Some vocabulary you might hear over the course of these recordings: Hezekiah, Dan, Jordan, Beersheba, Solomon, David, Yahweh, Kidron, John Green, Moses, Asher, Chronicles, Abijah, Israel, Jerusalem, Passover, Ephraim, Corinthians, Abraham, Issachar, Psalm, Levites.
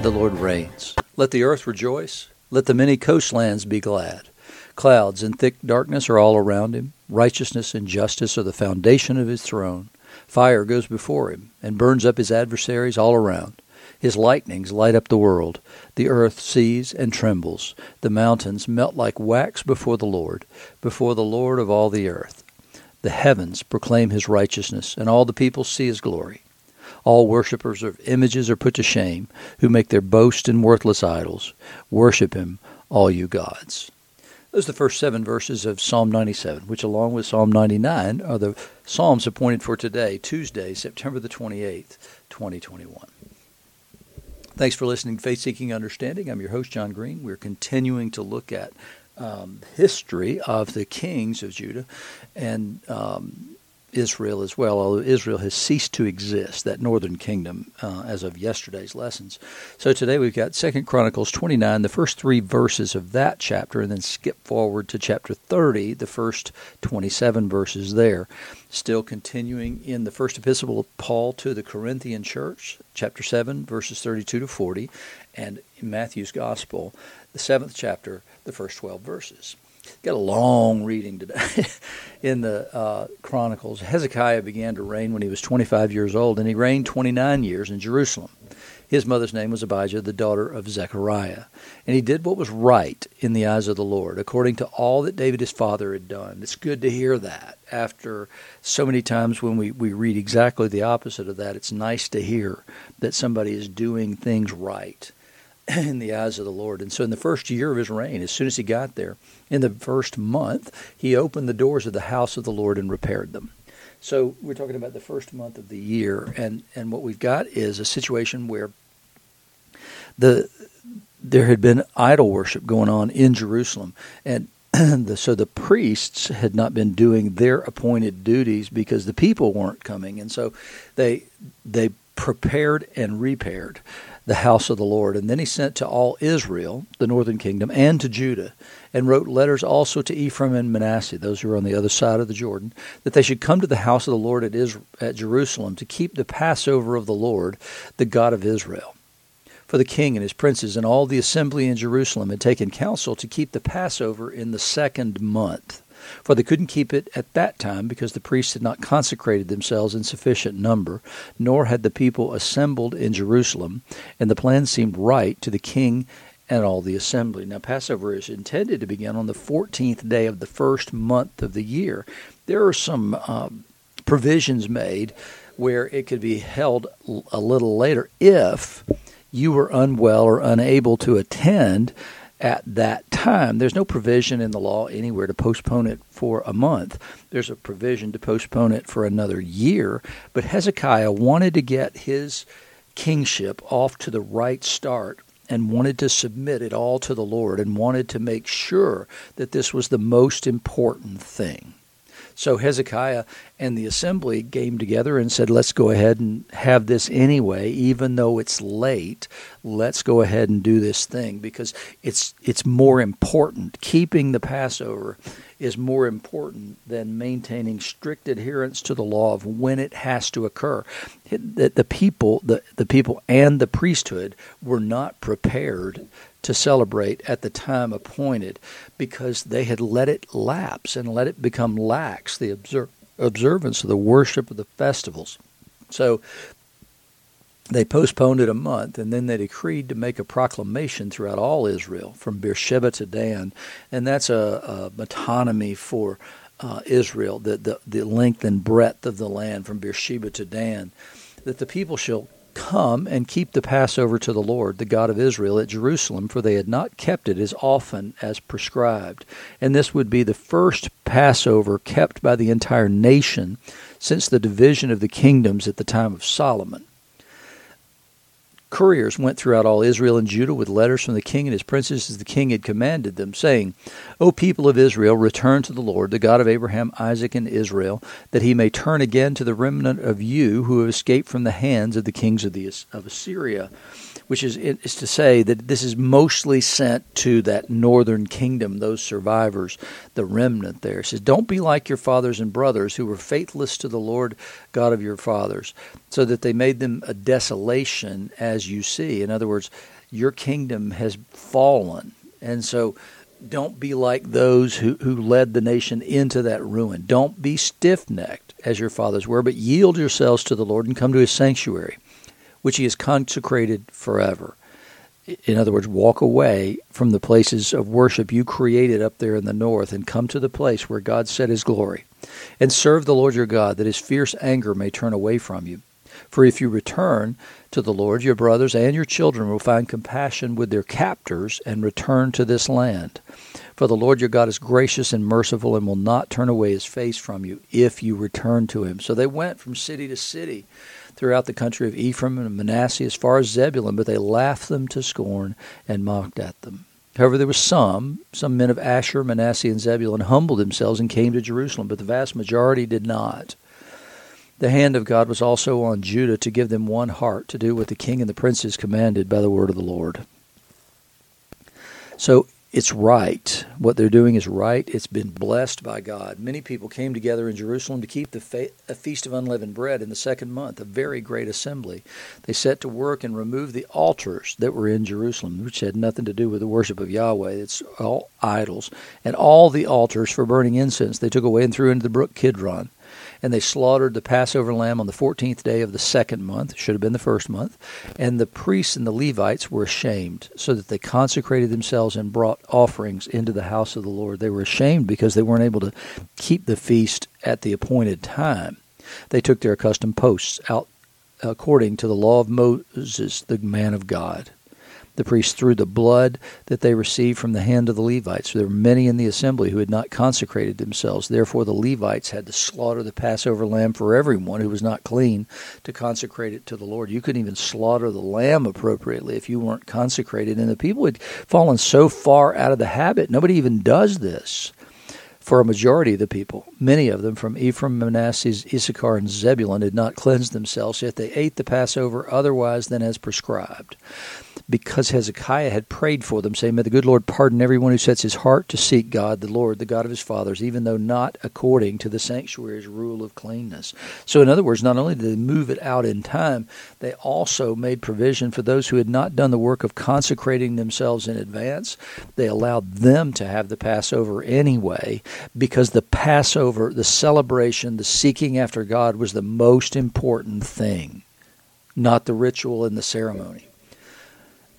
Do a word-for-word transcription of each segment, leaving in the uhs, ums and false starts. The Lord reigns. Let the earth rejoice. Let the many coastlands be glad. Clouds and thick darkness are all around him. Righteousness and justice are the foundation of his throne. Fire goes before him and burns up his adversaries all around. His lightnings light up the world. The earth sees and trembles. The mountains melt like wax before the Lord, before the Lord of all the earth. The heavens proclaim his righteousness, and all the people see his glory. All worshippers of images are put to shame, who make their boast in worthless idols. Worship him, all you gods. Those are the first seven verses of Psalm ninety-seven, which along with Psalm ninety-nine are the psalms appointed for today, Tuesday, September the twenty-eighth, twenty twenty-one. Thanks for listening to Faith Seeking Understanding. I'm your host, John Green. We're continuing to look at um, history of the kings of Judah and um, Israel as well, although Israel has ceased to exist, that northern kingdom, uh, as of yesterday's lessons. So today we've got Second Chronicles twenty-nine, the first three verses of that chapter, and then skip forward to chapter thirty, the first twenty-seven verses there. Still continuing in the first epistle of Paul to the Corinthian church, chapter seven, verses thirty-two to forty, and in Matthew's Gospel, the seventh chapter, the first twelve verses. Got a long reading today in the uh, Chronicles. Hezekiah began to reign when he was twenty-five years old, and he reigned twenty-nine years in Jerusalem. His mother's name was Abijah, the daughter of Zechariah. And he did what was right in the eyes of the Lord, according to all that David his father had done. It's good to hear that. After so many times when we, we read exactly the opposite of that, it's nice to hear that somebody is doing things right in the eyes of the Lord. And so in the first year of his reign, as soon as he got there, in the first month, he opened the doors of the house of the Lord and repaired them. So we're talking about the first month of the year, and, and what we've got is a situation where the there had been idol worship going on in Jerusalem, and so the priests had not been doing their appointed duties because the people weren't coming, and so they they prepared and repaired the house of the Lord. And then he sent to all Israel, the northern kingdom, and to Judah, and wrote letters also to Ephraim and Manasseh, those who were on the other side of the Jordan, that they should come to the house of the Lord at, Israel, at Jerusalem to keep the Passover of the Lord, the God of Israel. For the king and his princes and all the assembly in Jerusalem had taken counsel to keep the Passover in the second month, for they couldn't keep it at that time because the priests had not consecrated themselves in sufficient number, nor had the people assembled in Jerusalem, and the plan seemed right to the king and all the assembly. Now, Passover is intended to begin on the fourteenth day of the first month of the year. There are some um, provisions made where it could be held a little later if you were unwell or unable to attend at that time. There's no provision in the law anywhere to postpone it for a month. There's a provision to postpone it for another year. But Hezekiah wanted to get his kingship off to the right start and wanted to submit it all to the Lord and wanted to make sure that this was the most important thing. So Hezekiah and the assembly came together and said, let's go ahead and have this anyway, even though it's late. Let's go ahead and do this thing because it's it's more important. Keeping the Passover is more important than maintaining strict adherence to the law of when it has to occur. That the people, the, the people and the priesthood were not prepared to celebrate at the time appointed because they had let it lapse and let it become lax, the observ- observance of the worship of the festivals. So they postponed it a month, and then they decreed to make a proclamation throughout all Israel, from Beersheba to Dan, and that's a, a metonymy for uh, Israel, the, the, the length and breadth of the land from Beersheba to Dan, that the people shall come and keep the Passover to the Lord, the God of Israel, at Jerusalem, for they had not kept it as often as prescribed. And this would be the first Passover kept by the entire nation since the division of the kingdoms at the time of Solomon. Couriers went throughout all Israel and Judah with letters from the king and his princes as the king had commanded them, saying, O people of Israel, return to the Lord, the God of Abraham, Isaac, and Israel, that he may turn again to the remnant of you who have escaped from the hands of the kings of, the, of Assyria. Which is, is to say that this is mostly sent to that northern kingdom, those survivors, the remnant there. It says, don't be like your fathers and brothers who were faithless to the Lord God of your fathers, so that they made them a desolation as as you see. In other words, your kingdom has fallen. And so don't be like those who, who led the nation into that ruin. Don't be stiff-necked as your fathers were, but yield yourselves to the Lord and come to his sanctuary, which he has consecrated forever. In other words, walk away from the places of worship you created up there in the north and come to the place where God set his glory. And serve the Lord your God, that his fierce anger may turn away from you. For if you return to the Lord, your brothers and your children will find compassion with their captors and return to this land. For the Lord your God is gracious and merciful and will not turn away his face from you if you return to him. So they went from city to city throughout the country of Ephraim and Manasseh as far as Zebulun, but they laughed them to scorn and mocked at them. However, there were some, some men of Asher, Manasseh, and Zebulun humbled themselves and came to Jerusalem, but the vast majority did not. The hand of God was also on Judah to give them one heart to do what the king and the princes commanded by the word of the Lord. So it's right. What they're doing is right. It's been blessed by God. Many people came together in Jerusalem to keep the fe- a feast of unleavened bread in the second month, a very great assembly. They set to work and removed the altars that were in Jerusalem, which had nothing to do with the worship of Yahweh. It's all idols. And all the altars for burning incense they took away and threw into the brook Kidron. And they slaughtered the Passover lamb on the fourteenth day of the second month. It should have been the first month. And the priests and the Levites were ashamed, so that they consecrated themselves and brought offerings into the house of the Lord. They were ashamed because they weren't able to keep the feast at the appointed time. They took their accustomed posts out according to the law of Moses, the man of God. The priests threw the blood that they received from the hand of the Levites. There were many in the assembly who had not consecrated themselves. Therefore, the Levites had to slaughter the Passover lamb for everyone who was not clean to consecrate it to the Lord. You couldn't even slaughter the lamb appropriately if you weren't consecrated. And the people had fallen so far out of the habit, nobody even does this. For a majority of the people, many of them from Ephraim, Manasseh, Issachar, and Zebulun, did not cleanse themselves, yet they ate the Passover otherwise than as prescribed. Because Hezekiah had prayed for them, saying, "May the good Lord pardon everyone who sets his heart to seek God, the Lord, the God of his fathers, even though not according to the sanctuary's rule of cleanness." So in other words, not only did they move it out in time, they also made provision for those who had not done the work of consecrating themselves in advance. They allowed them to have the Passover anyway, because the Passover, the celebration, the seeking after God was the most important thing, not the ritual and the ceremony.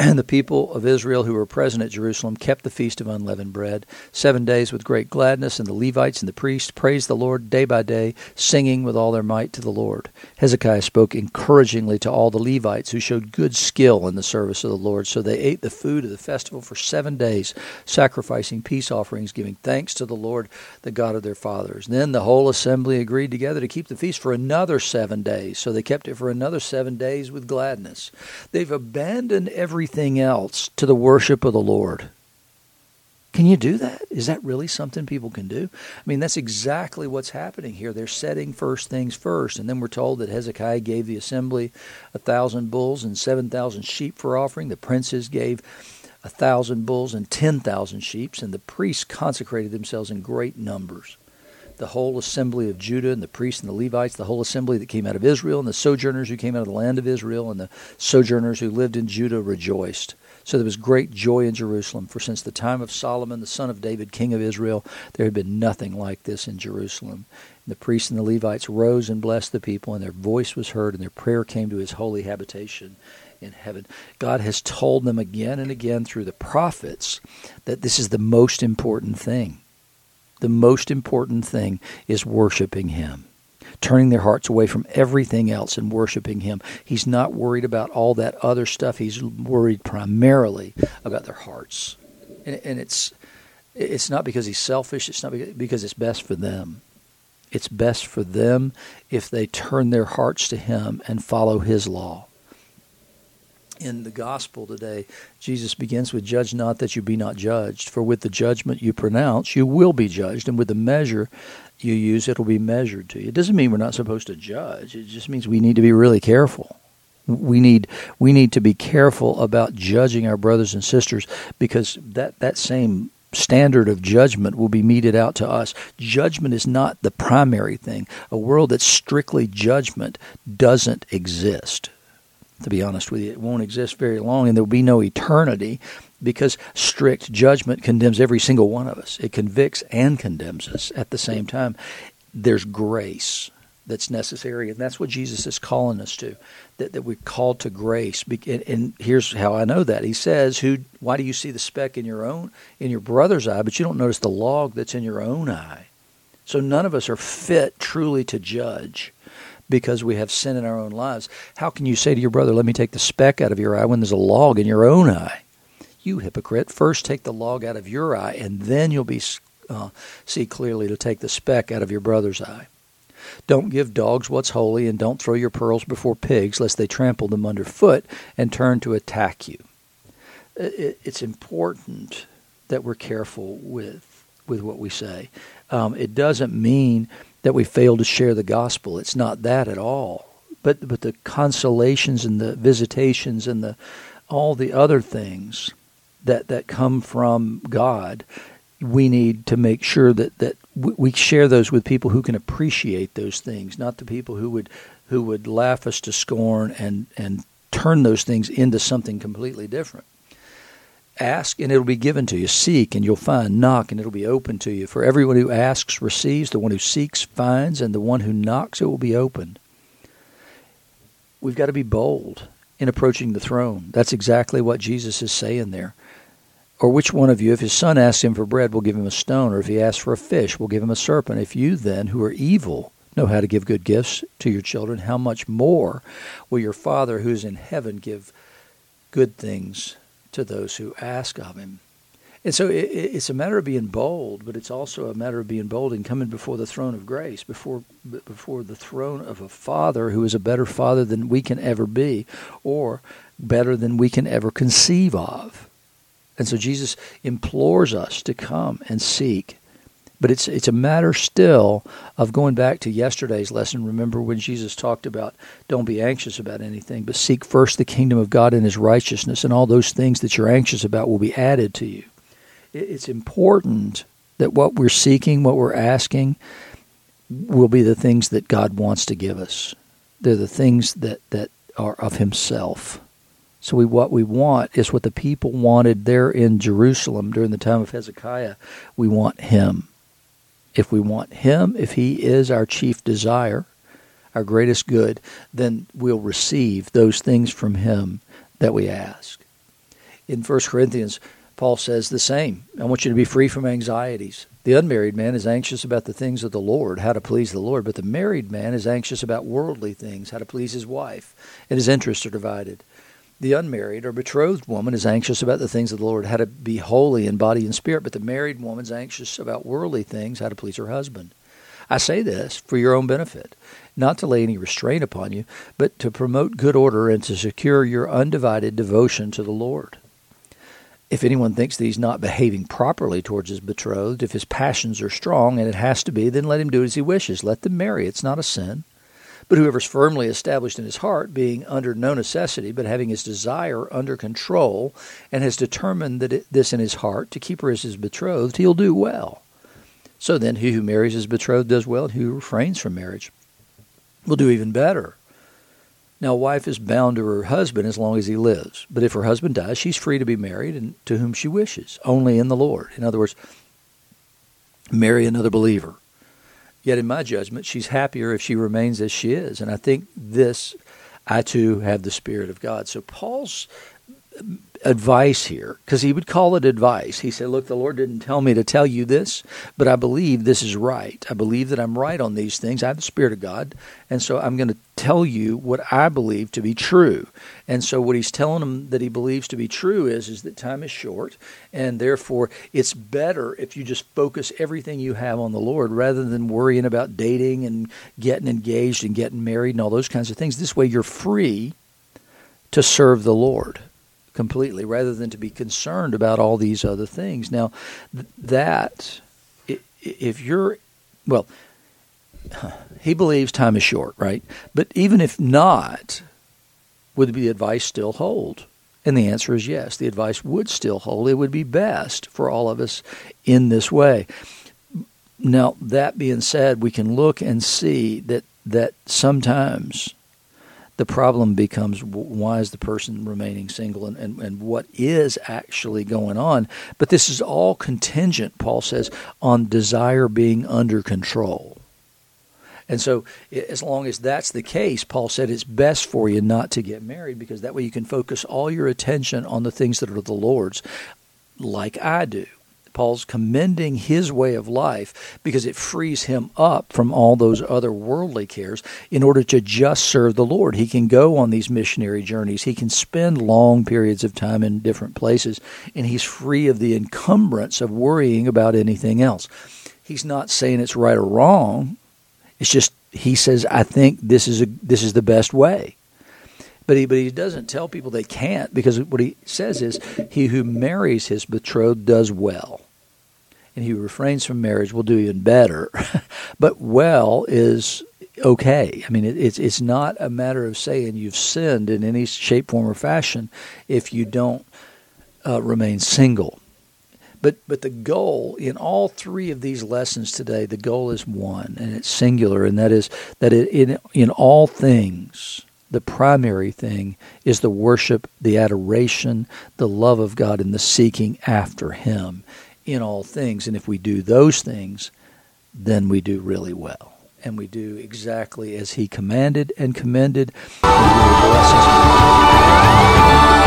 And the people of Israel who were present at Jerusalem kept the feast of unleavened bread seven days with great gladness, and the Levites and the priests praised the Lord day by day, singing with all their might to the Lord. Hezekiah spoke encouragingly to all the Levites who showed good skill in the service of the Lord, so they ate the food of the festival for seven days, sacrificing peace offerings, giving thanks to the Lord, the God of their fathers. Then the whole assembly agreed together to keep the feast for another seven days, so they kept it for another seven days with gladness. They've abandoned every Everything else to the worship of the Lord. Can you do that? Is that really something people can do? I mean, that's exactly what's happening here. They're setting first things first. And then we're told that Hezekiah gave the assembly a thousand bulls and seven thousand sheep for offering. The princes gave a thousand bulls and ten thousand sheep, and the priests consecrated themselves in great numbers. The whole assembly of Judah and the priests and the Levites, the whole assembly that came out of Israel, and the sojourners who came out of the land of Israel, and the sojourners who lived in Judah rejoiced. So there was great joy in Jerusalem, for since the time of Solomon, the son of David, king of Israel, there had been nothing like this in Jerusalem. And the priests and the Levites rose and blessed the people, and their voice was heard, and their prayer came to his holy habitation in heaven. God has told them again and again through the prophets that this is the most important thing. The most important thing is worshiping him, turning their hearts away from everything else and worshiping him. He's not worried about all that other stuff. He's worried primarily about their hearts. And, and it's it's not because he's selfish. It's not because it's best for them. It's best for them if they turn their hearts to him and follow his law. In the gospel today, Jesus begins with, "Judge not that you be not judged, for with the judgment you pronounce, you will be judged, and with the measure you use, it will be measured to you." It doesn't mean we're not supposed to judge. It just means we need to be really careful. We need we need to be careful about judging our brothers and sisters, because that, that same standard of judgment will be meted out to us. Judgment is not the primary thing. A world that's strictly judgment doesn't exist. to be honest with you. It won't exist very long, and there will be no eternity, because strict judgment condemns every single one of us. It convicts and condemns us at the same time. There's grace that's necessary, and that's what Jesus is calling us to, that, that we're called to grace. And, and here's how I know that. He says, "Who? Why do you see the speck in your own, in your brother's eye, but you don't notice the log that's in your own eye?" So none of us are fit truly to judge, because we have sin in our own lives. How can you say to your brother, "Let me take the speck out of your eye," when there's a log in your own eye? You hypocrite, first take the log out of your eye, and then you'll be uh, see clearly to take the speck out of your brother's eye. Don't give dogs what's holy, and don't throw your pearls before pigs, lest they trample them underfoot and turn to attack you. It's important that we're careful with with what we say. Um, it doesn't mean that we fail to share the gospel. It's not that at all. But but the consolations and the visitations and the all the other things that, that come from God, we need to make sure that, that we share those with people who can appreciate those things, not the people who would who would laugh us to scorn and, and turn those things into something completely different. Ask, and it'll be given to you. Seek, and you'll find. Knock, and it'll be open to you. For everyone who asks receives, the one who seeks finds, and the one who knocks, it will be opened. We've got to be bold in approaching the throne. That's exactly what Jesus is saying there. Or which one of you, if his son asks him for bread, will give him a stone? Or if he asks for a fish, will give him a serpent? If you then, who are evil, know how to give good gifts to your children, how much more will your Father who is in heaven give good things to those who ask of him? And so it, it's a matter of being bold, but it's also a matter of being bold and coming before the throne of grace, before before the throne of a Father who is a better Father than we can ever be, or better than we can ever conceive of. And so Jesus implores us to come and seek. But it's it's a matter still of going back to yesterday's lesson. Remember when Jesus talked about don't be anxious about anything, but seek first the kingdom of God and his righteousness, and all those things that you're anxious about will be added to you. It's important that what we're seeking, what we're asking, will be the things that God wants to give us. They're the things that, that are of himself. So we, what we want is what the people wanted there in Jerusalem during the time of Hezekiah. We want him. If we want him, if he is our chief desire, our greatest good, then we'll receive those things from him that we ask. In First Corinthians, Paul says the same. I want you to be free from anxieties. The unmarried man is anxious about the things of the Lord, how to please the Lord, but the married man is anxious about worldly things, how to please his wife, and his interests are divided. The unmarried or betrothed woman is anxious about the things of the Lord, how to be holy in body and spirit, but the married woman is anxious about worldly things, how to please her husband. I say this for your own benefit, not to lay any restraint upon you, but to promote good order and to secure your undivided devotion to the Lord. If anyone thinks that he's not behaving properly towards his betrothed, if his passions are strong, and it has to be, then let him do as he wishes. Let them marry. It's not a sin. But whoever's firmly established in his heart, being under no necessity, but having his desire under control, and has determined that it, this in his heart, to keep her as his betrothed, he'll do well. So then he who marries his betrothed does well, and who refrains from marriage will do even better. Now a wife is bound to her husband as long as he lives, but if her husband dies, she's free to be married and to whom she wishes, only in the Lord. In other words, marry another believer. Yet in my judgment, she's happier if she remains as she is. And I think this, I too have the Spirit of God. So Paul's advice here, because he would call it advice. He said, look, the Lord didn't tell me to tell you this, but I believe this is right. I believe that I'm right on these things. I have the Spirit of God. And so I'm going to tell you what I believe to be true. And so what he's telling them that he believes to be true is, is that time is short. And therefore, it's better if you just focus everything you have on the Lord rather than worrying about dating and getting engaged and getting married and all those kinds of things. This way you're free to serve the Lord completely, rather than to be concerned about all these other things. Now, that, if you're, well, he believes time is short, right? But even if not, would the advice still hold? And the answer is yes, the advice would still hold. It would be best for all of us in this way. Now, that being said, we can look and see that that sometimes the problem becomes, why is the person remaining single, and, and, and what is actually going on? But this is all contingent, Paul says, on desire being under control. And so as long as that's the case, Paul said it's best for you not to get married, because that way you can focus all your attention on the things that are the Lord's, like I do. Paul's commending his way of life because it frees him up from all those other worldly cares in order to just serve the Lord. He can go on these missionary journeys. He can spend long periods of time in different places, and he's free of the encumbrance of worrying about anything else. He's not saying it's right or wrong. It's just, he says, I think this is a, this is the best way. But he, but he doesn't tell people they can't, because what he says is, he who marries his betrothed does well, and he who refrains from marriage will do even better. But well is okay. I mean, it, it's it's not a matter of saying you've sinned in any shape, form, or fashion if you don't uh, remain single. But but the goal in all three of these lessons today, the goal is one, and it's singular, and that is that it, in in all things, the primary thing is the worship, the adoration, the love of God, and the seeking after Him in all things. And if we do those things, then we do really well, and we do exactly as He commanded and commended. And